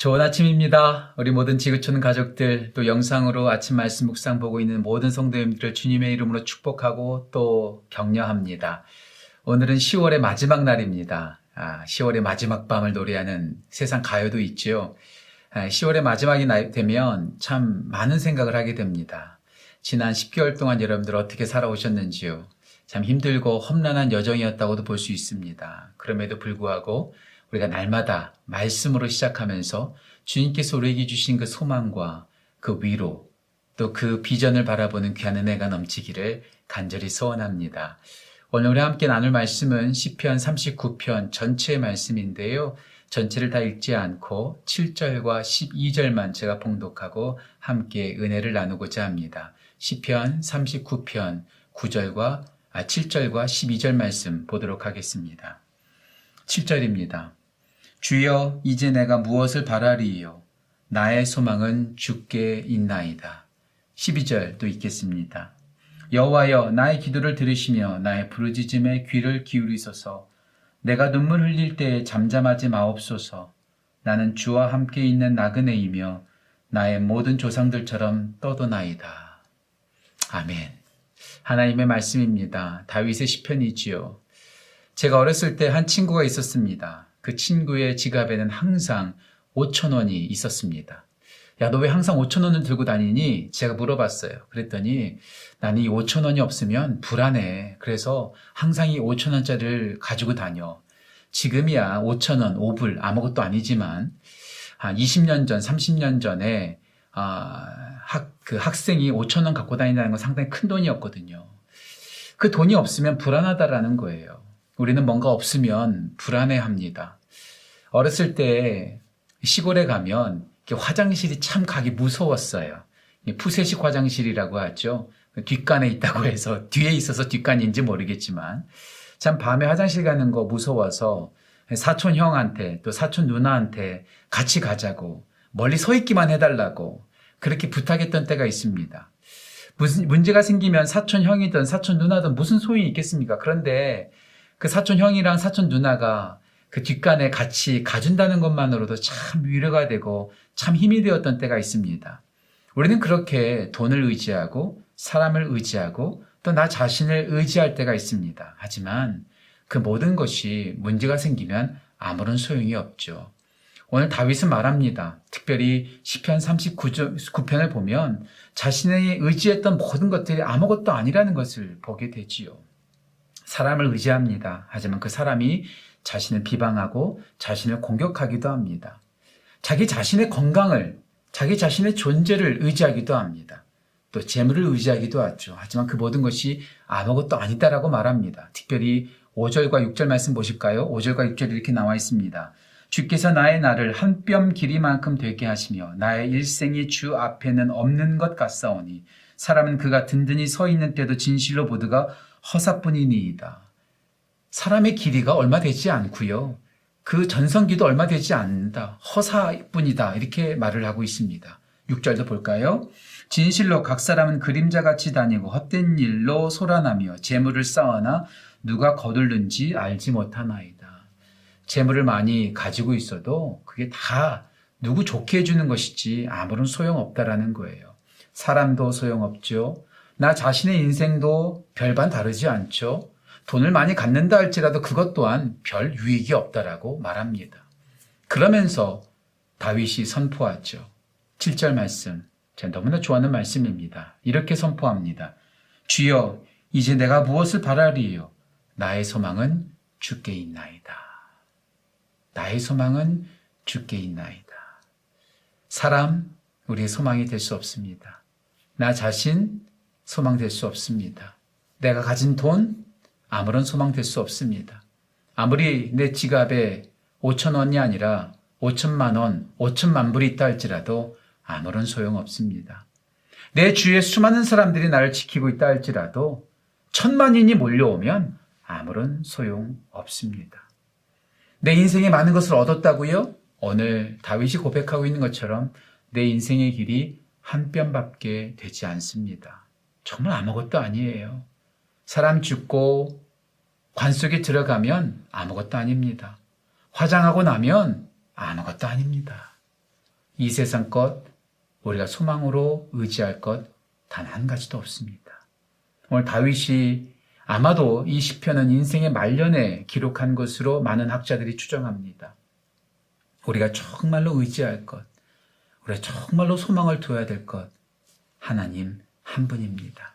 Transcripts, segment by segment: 좋은 아침입니다. 우리 모든 지구촌 가족들, 또 영상으로 아침 말씀 묵상 보고 있는 모든 성도님들을 주님의 이름으로 축복하고 또 격려합니다. 오늘은 10월의 마지막 날입니다. 10월의 마지막 밤을 노래하는 세상 가요도 있지요. 10월의 마지막이 되면 참 많은 생각을 하게 됩니다. 지난 10개월 동안 여러분들 어떻게 살아오셨는지요. 참 힘들고 험난한 여정이었다고도 볼 수 있습니다. 그럼에도 불구하고 우리가 날마다 말씀으로 시작하면서 주님께서 우리에게 주신 그 소망과 그 위로, 또 그 비전을 바라보는 귀한 은혜가 넘치기를 간절히 소원합니다. 오늘 우리 함께 나눌 말씀은 시편 39편 전체의 말씀인데요. 전체를 다 읽지 않고 7절과 12절만 제가 봉독하고 함께 은혜를 나누고자 합니다. 시편 39편 7절과 12절 말씀 보도록 하겠습니다. 7절입니다. 주여, 이제 내가 무엇을 바라리요? 나의 소망은 주께 있나이다. 12절 또 읽겠습니다. 여호와여, 나의 기도를 들으시며 나의 부르짖음에 귀를 기울이소서. 내가 눈물 흘릴 때에 잠잠하지 마옵소서. 나는 주와 함께 있는 나그네이며 나의 모든 조상들처럼 떠도나이다. 아멘. 하나님의 말씀입니다. 다윗의 시편이지요. 제가 어렸을 때 한 친구가 있었습니다. 그 친구의 지갑에는 항상 5,000원이 있었습니다. 야, 너 왜 항상 5,000원을 들고 다니니? 제가 물어봤어요. 그랬더니 나는 이 5,000원이 없으면 불안해. 그래서 항상 이 5,000원짜리를 가지고 다녀. 지금이야 5,000원, 5불 아무것도 아니지만 한 20년 전, 30년 전에 학생이 5,000원 갖고 다닌다는 건 상당히 큰 돈이었거든요. 그 돈이 없으면 불안하다라는 거예요. 우리는 뭔가 없으면 불안해합니다. 어렸을 때 시골에 가면 화장실이 참 가기 무서웠어요. 푸세식 화장실이라고 하죠. 뒷간에 있다고 해서 뒤에 있어서 뒷간인지 모르겠지만 참 밤에 화장실 가는 거 무서워서 사촌 형한테 또 사촌 누나한테 같이 가자고 멀리 서 있기만 해달라고 그렇게 부탁했던 때가 있습니다. 무슨 문제가 생기면 사촌 형이든 사촌 누나든 무슨 소용이 있겠습니까? 그런데 그 사촌 형이랑 사촌 누나가 그 뒷간에 같이 가준다는 것만으로도 참 위로가 되고 참 힘이 되었던 때가 있습니다. 우리는 그렇게 돈을 의지하고 사람을 의지하고 또 나 자신을 의지할 때가 있습니다. 하지만 그 모든 것이 문제가 생기면 아무런 소용이 없죠. 오늘 다윗은 말합니다. 특별히 시편 39편을 보면 자신의 의지했던 모든 것들이 아무것도 아니라는 것을 보게 되지요. 사람을 의지합니다. 하지만 그 사람이 자신을 비방하고 자신을 공격하기도 합니다. 자기 자신의 건강을, 자기 자신의 존재를 의지하기도 합니다. 또 재물을 의지하기도 하죠. 하지만 그 모든 것이 아무것도 아니다라고 말합니다. 특별히 5절과 6절 말씀 보실까요? 5절과 6절이 이렇게 나와 있습니다. 주께서 나의 날을 한 뼘 길이만큼 되게 하시며 나의 일생이 주 앞에는 없는 것 같사오니 사람은 그가 든든히 서 있는 때도 진실로 보드가 허사뿐이니이다. 사람의 길이가 얼마 되지 않고요. 그 전성기도 얼마 되지 않는다. 허사뿐이다. 이렇게 말을 하고 있습니다. 6절도 볼까요? 진실로 각 사람은 그림자같이 다니고 헛된 일로 소란하며 재물을 쌓으나 누가 거둘는지 알지 못하나이다. 재물을 많이 가지고 있어도 그게 다 누구 좋게 해주는 것이지 아무런 소용없다라는 거예요. 사람도 소용없죠. 나 자신의 인생도 별반 다르지 않죠. 돈을 많이 갖는다 할지라도 그것 또한 별 유익이 없다라고 말합니다. 그러면서 다윗이 선포하죠. 7절 말씀, 제가 너무나 좋아하는 말씀입니다. 이렇게 선포합니다. 주여, 이제 내가 무엇을 바라리요? 나의 소망은 주께 있나이다. 나의 소망은 주께 있나이다. 사람, 우리의 소망이 될 수 없습니다. 나 자신, 소망될 수 없습니다. 내가 가진 돈 아무런 소망될 수 없습니다. 아무리 내 지갑에 5,000원이 아니라 5,000만 원, 5,000만 불이 있다 할지라도 아무런 소용없습니다. 내 주위에 수많은 사람들이 나를 지키고 있다 할지라도 1,000만인이 몰려오면 아무런 소용없습니다. 내 인생에 많은 것을 얻었다고요? 오늘 다윗이 고백하고 있는 것처럼 내 인생의 길이 한 뼘밖에 되지 않습니다. 정말 아무것도 아니에요. 사람 죽고 관 속에 들어가면 아무것도 아닙니다. 화장하고 나면 아무것도 아닙니다. 이 세상 것, 우리가 소망으로 의지할 것 단 한 가지도 없습니다. 오늘 다윗이 아마도 이 시편은 인생의 말년에 기록한 것으로 많은 학자들이 추정합니다. 우리가 정말로 의지할 것, 우리가 정말로 소망을 둬야 될 것, 하나님 한 분입니다.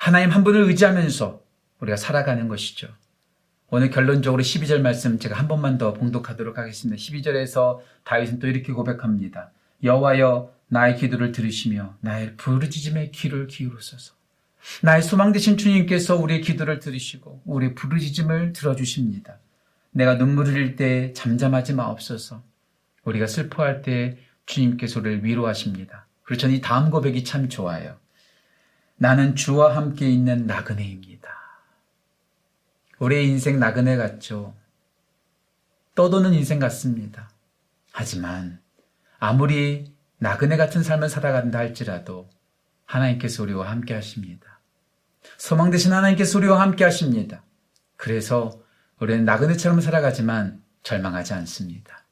하나님 한 분을 의지하면서 우리가 살아가는 것이죠. 오늘 결론적으로 12절 말씀 제가 한 번만 더 봉독하도록 하겠습니다. 12절에서 다윗은 또 이렇게 고백합니다. 여호와여 나의 기도를 들으시며 나의 부르짖음에 귀를 기울으소서. 나의 소망 되신 주님께서 우리의 기도를 들으시고 우리의 부르짖음을 들어주십니다. 내가 눈물을 흘릴 때 잠잠하지 마옵소서. 우리가 슬퍼할 때 주님께서 우리를 위로하십니다. 그리고 저는 이 다음 고백이 참 좋아요. 나는 주와 함께 있는 나그네입니다. 우리의 인생 나그네 같죠. 떠도는 인생 같습니다. 하지만 아무리 나그네 같은 삶을 살아간다 할지라도 하나님께서 우리와 함께 하십니다. 소망 되신 하나님께서 우리와 함께 하십니다. 그래서 우리는 나그네처럼 살아가지만 절망하지 않습니다.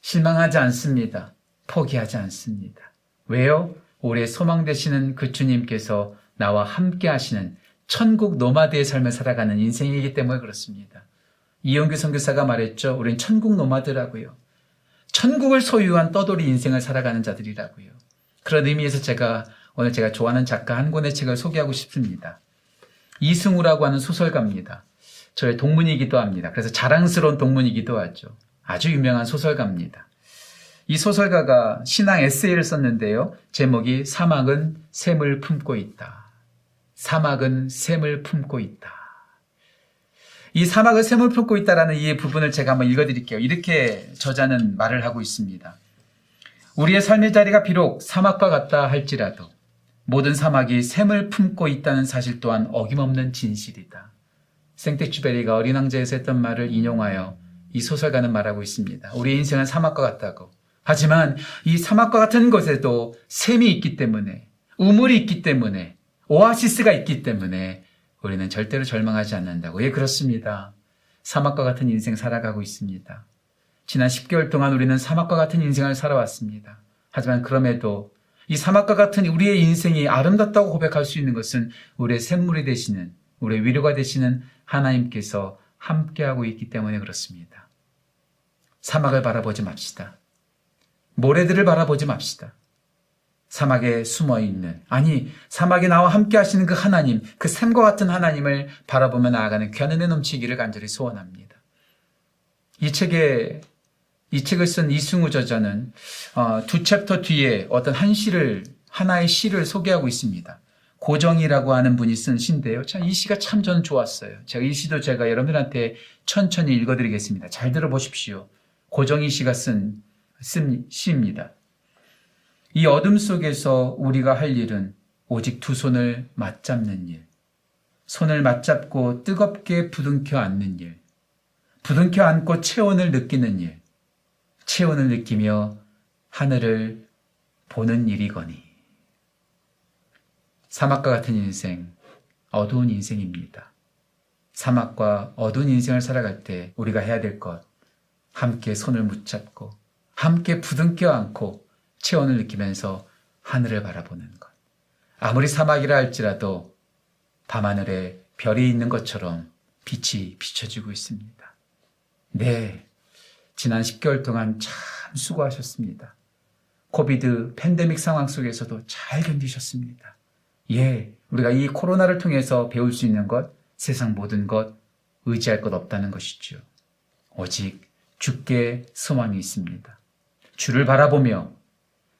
실망하지 않습니다. 포기하지 않습니다. 왜요? 우리의 소망 되시는 그 주님께서 나와 함께 하시는 천국 노마드의 삶을 살아가는 인생이기 때문에 그렇습니다. 이영규 선교사가 말했죠. 우린 천국 노마드라고요. 천국을 소유한 떠돌이 인생을 살아가는 자들이라고요. 그런 의미에서 오늘 제가 좋아하는 작가 한 권의 책을 소개하고 싶습니다. 이승우라고 하는 소설가입니다. 저의 동문이기도 합니다. 그래서 자랑스러운 동문이기도 하죠. 아주 유명한 소설가입니다. 이 소설가가 신앙 에세이를 썼는데요. 제목이 사막은 샘을 품고 있다. 사막은 샘을 품고 있다. 이 사막은 샘을 품고 있다라는 이 부분을 제가 한번 읽어드릴게요. 이렇게 저자는 말을 하고 있습니다. 우리의 삶의 자리가 비록 사막과 같다 할지라도 모든 사막이 샘을 품고 있다는 사실 또한 어김없는 진실이다. 생텍쥐페리가 어린 왕자에서 했던 말을 인용하여 이 소설가는 말하고 있습니다. 우리의 인생은 사막과 같다고. 하지만 이 사막과 같은 곳에도 샘이 있기 때문에, 우물이 있기 때문에, 오아시스가 있기 때문에 우리는 절대로 절망하지 않는다고. 예, 그렇습니다. 사막과 같은 인생 살아가고 있습니다. 지난 10개월 동안 우리는 사막과 같은 인생을 살아왔습니다. 하지만 그럼에도 이 사막과 같은 우리의 인생이 아름답다고 고백할 수 있는 것은 우리의 샘물이 되시는, 우리의 위로가 되시는 하나님께서 함께하고 있기 때문에 그렇습니다. 사막을 바라보지 맙시다. 모래들을 바라보지 맙시다. 사막에 숨어있는, 아니 사막에 나와 함께 하시는 그 하나님, 그 샘과 같은 하나님을 바라보며 나아가는 귀한 은혜 넘치기를 간절히 소원합니다. 이 책을 쓴 이승우 저자는 두 챕터 뒤에 어떤 한 시를, 하나의 시를 소개하고 있습니다. 고정희라고 하는 분이 쓴 시인데요. 참 이 시가 참 저는 좋았어요. 제가 이 시도 제가 여러분들한테 천천히 읽어드리겠습니다. 잘 들어보십시오. 고정희 씨가 쓴 시입니다. 이 어둠 속에서 우리가 할 일은 오직 두 손을 맞잡는 일, 손을 맞잡고 뜨겁게 부둥켜 안는 일, 부둥켜 안고 체온을 느끼는 일, 체온을 느끼며 하늘을 보는 일이거니. 사막과 같은 인생, 어두운 인생입니다. 사막과 어두운 인생을 살아갈 때 우리가 해야 될 것, 함께 손을 붙잡고 함께 부둥켜 안고 체온을 느끼면서 하늘을 바라보는 것. 아무리 사막이라 할지라도 밤하늘에 별이 있는 것처럼 빛이 비춰지고 있습니다. 네, 지난 10개월 동안 참 수고하셨습니다. 코비드 팬데믹 상황 속에서도 잘 견디셨습니다. 예, 우리가 이 코로나를 통해서 배울 수 있는 것, 세상 모든 것, 의지할 것 없다는 것이죠. 오직 주께 소망이 있습니다. 주를 바라보며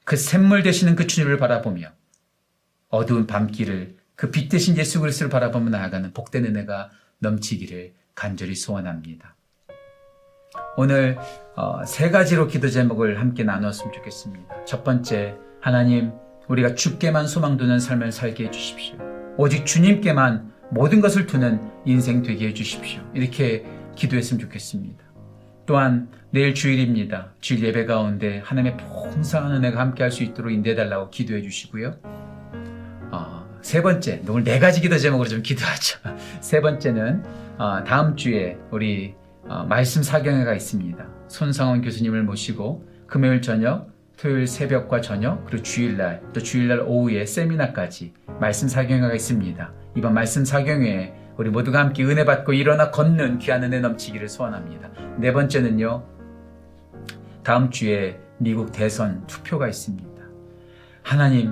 그 샘물 되시는 그 주님을 바라보며 어두운 밤길을 그 빛 되신 예수 그리스도를 바라보며 나아가는 복된 은혜가 넘치기를 간절히 소원합니다. 오늘 세 가지로 기도 제목을 함께 나누었으면 좋겠습니다. 첫 번째, 하나님 우리가 주께만 소망 두는 삶을 살게 해주십시오. 오직 주님께만 모든 것을 두는 인생 되게 해주십시오. 이렇게 기도했으면 좋겠습니다. 또한 내일 주일입니다. 주일 예배 가운데 하나님의 풍성한 은혜가 함께할 수 있도록 인도해달라고 기도해 주시고요. 세 번째, 오늘 네 가지 기도 제목으로 좀 기도하죠. 세 번째는 다음 주에 우리 말씀 사경회가 있습니다. 손상원 교수님을 모시고 금요일 저녁 토요일 새벽과 저녁, 그리고 주일날, 또 주일날 오후에 세미나까지 말씀 사경회가 있습니다. 이번 말씀 사경회에 우리 모두가 함께 은혜 받고 일어나 걷는 귀한 은혜 넘치기를 소원합니다. 네 번째는요, 다음 주에 미국 대선 투표가 있습니다.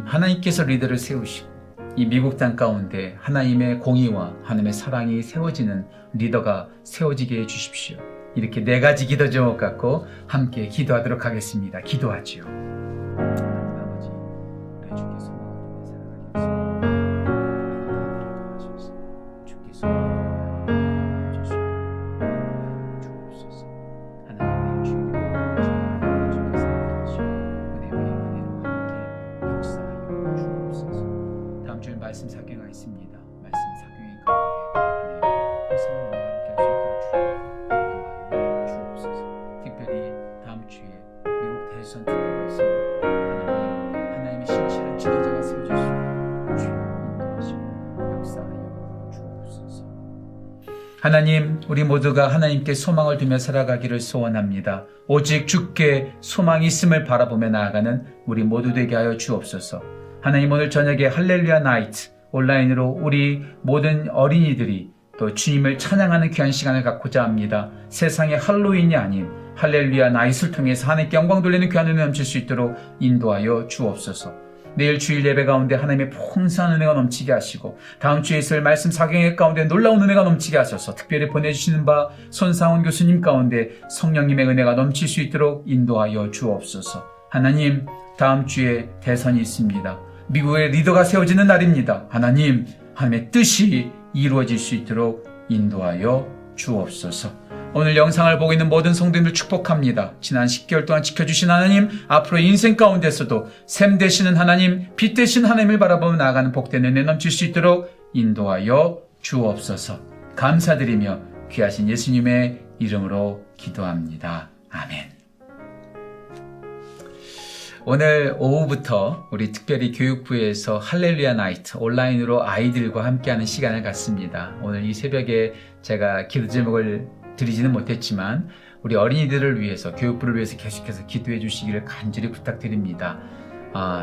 하나님께서 리더를 세우시고 이 미국 땅 가운데 하나님의 공의와 하나님의 사랑이 세워지는 리더가 세워지게 해주십시오. 이렇게 네 가지 기도 제목 갖고 함께 기도하도록 하겠습니다. 기도하지요. 하나님, 우리 모두가 하나님께 소망을 두며 살아가기를 소원합니다. 오직 주께 소망이 있음을 바라보며 나아가는 우리 모두 되게 하여 주옵소서. 하나님, 오늘 저녁에 할렐루야 나이트 온라인으로 우리 모든 어린이들이 또 주님을 찬양하는 귀한 시간을 갖고자 합니다. 세상의 할로윈이 아닌 할렐루야 나이트를 통해서 하나님께 영광 돌리는 귀한 은혜 넘칠 수 있도록 인도하여 주옵소서. 내일 주일 예배 가운데 하나님의 풍성한 은혜가 넘치게 하시고 다음 주에 있을 말씀 사경회 가운데 놀라운 은혜가 넘치게 하셔서 특별히 보내주시는 바 손상훈 교수님 가운데 성령님의 은혜가 넘칠 수 있도록 인도하여 주옵소서. 하나님, 다음 주에 대선이 있습니다. 미국의 리더가 세워지는 날입니다. 하나님, 하나님의 뜻이 이루어질 수 있도록 인도하여 주옵소서. 오늘 영상을 보고 있는 모든 성도님들 축복합니다. 지난 10개월 동안 지켜주신 하나님, 앞으로 인생 가운데서도 샘 되시는 하나님, 빛 되신 하나님을 바라보며 나아가는 복된 은혜 넘칠 수 있도록 인도하여 주옵소서. 감사드리며 귀하신 예수님의 이름으로 기도합니다. 아멘. 오늘 오후부터 우리 특별히 교육부에서 할렐루야 나이트 온라인으로 아이들과 함께하는 시간을 갖습니다. 오늘 이 새벽에 제가 기도 제목을 드리지는 못했지만 우리 어린이들을 위해서, 교육부를 위해서 계속해서 기도해 주시기를 간절히 부탁드립니다.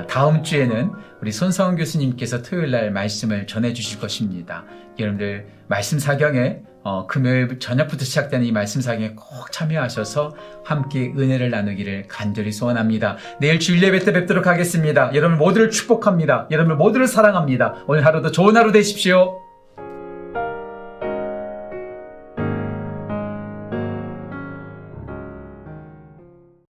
다음 주에는 우리 손상훈 교수님께서 토요일날 말씀을 전해 주실 것입니다. 여러분들 말씀 사경에 금요일 저녁부터 시작되는 이 말씀 사경에 꼭 참여하셔서 함께 은혜를 나누기를 간절히 소원합니다. 내일 주일 예배 때 뵙도록 하겠습니다. 여러분 모두를 축복합니다. 여러분 모두를 사랑합니다. 오늘 하루도 좋은 하루 되십시오.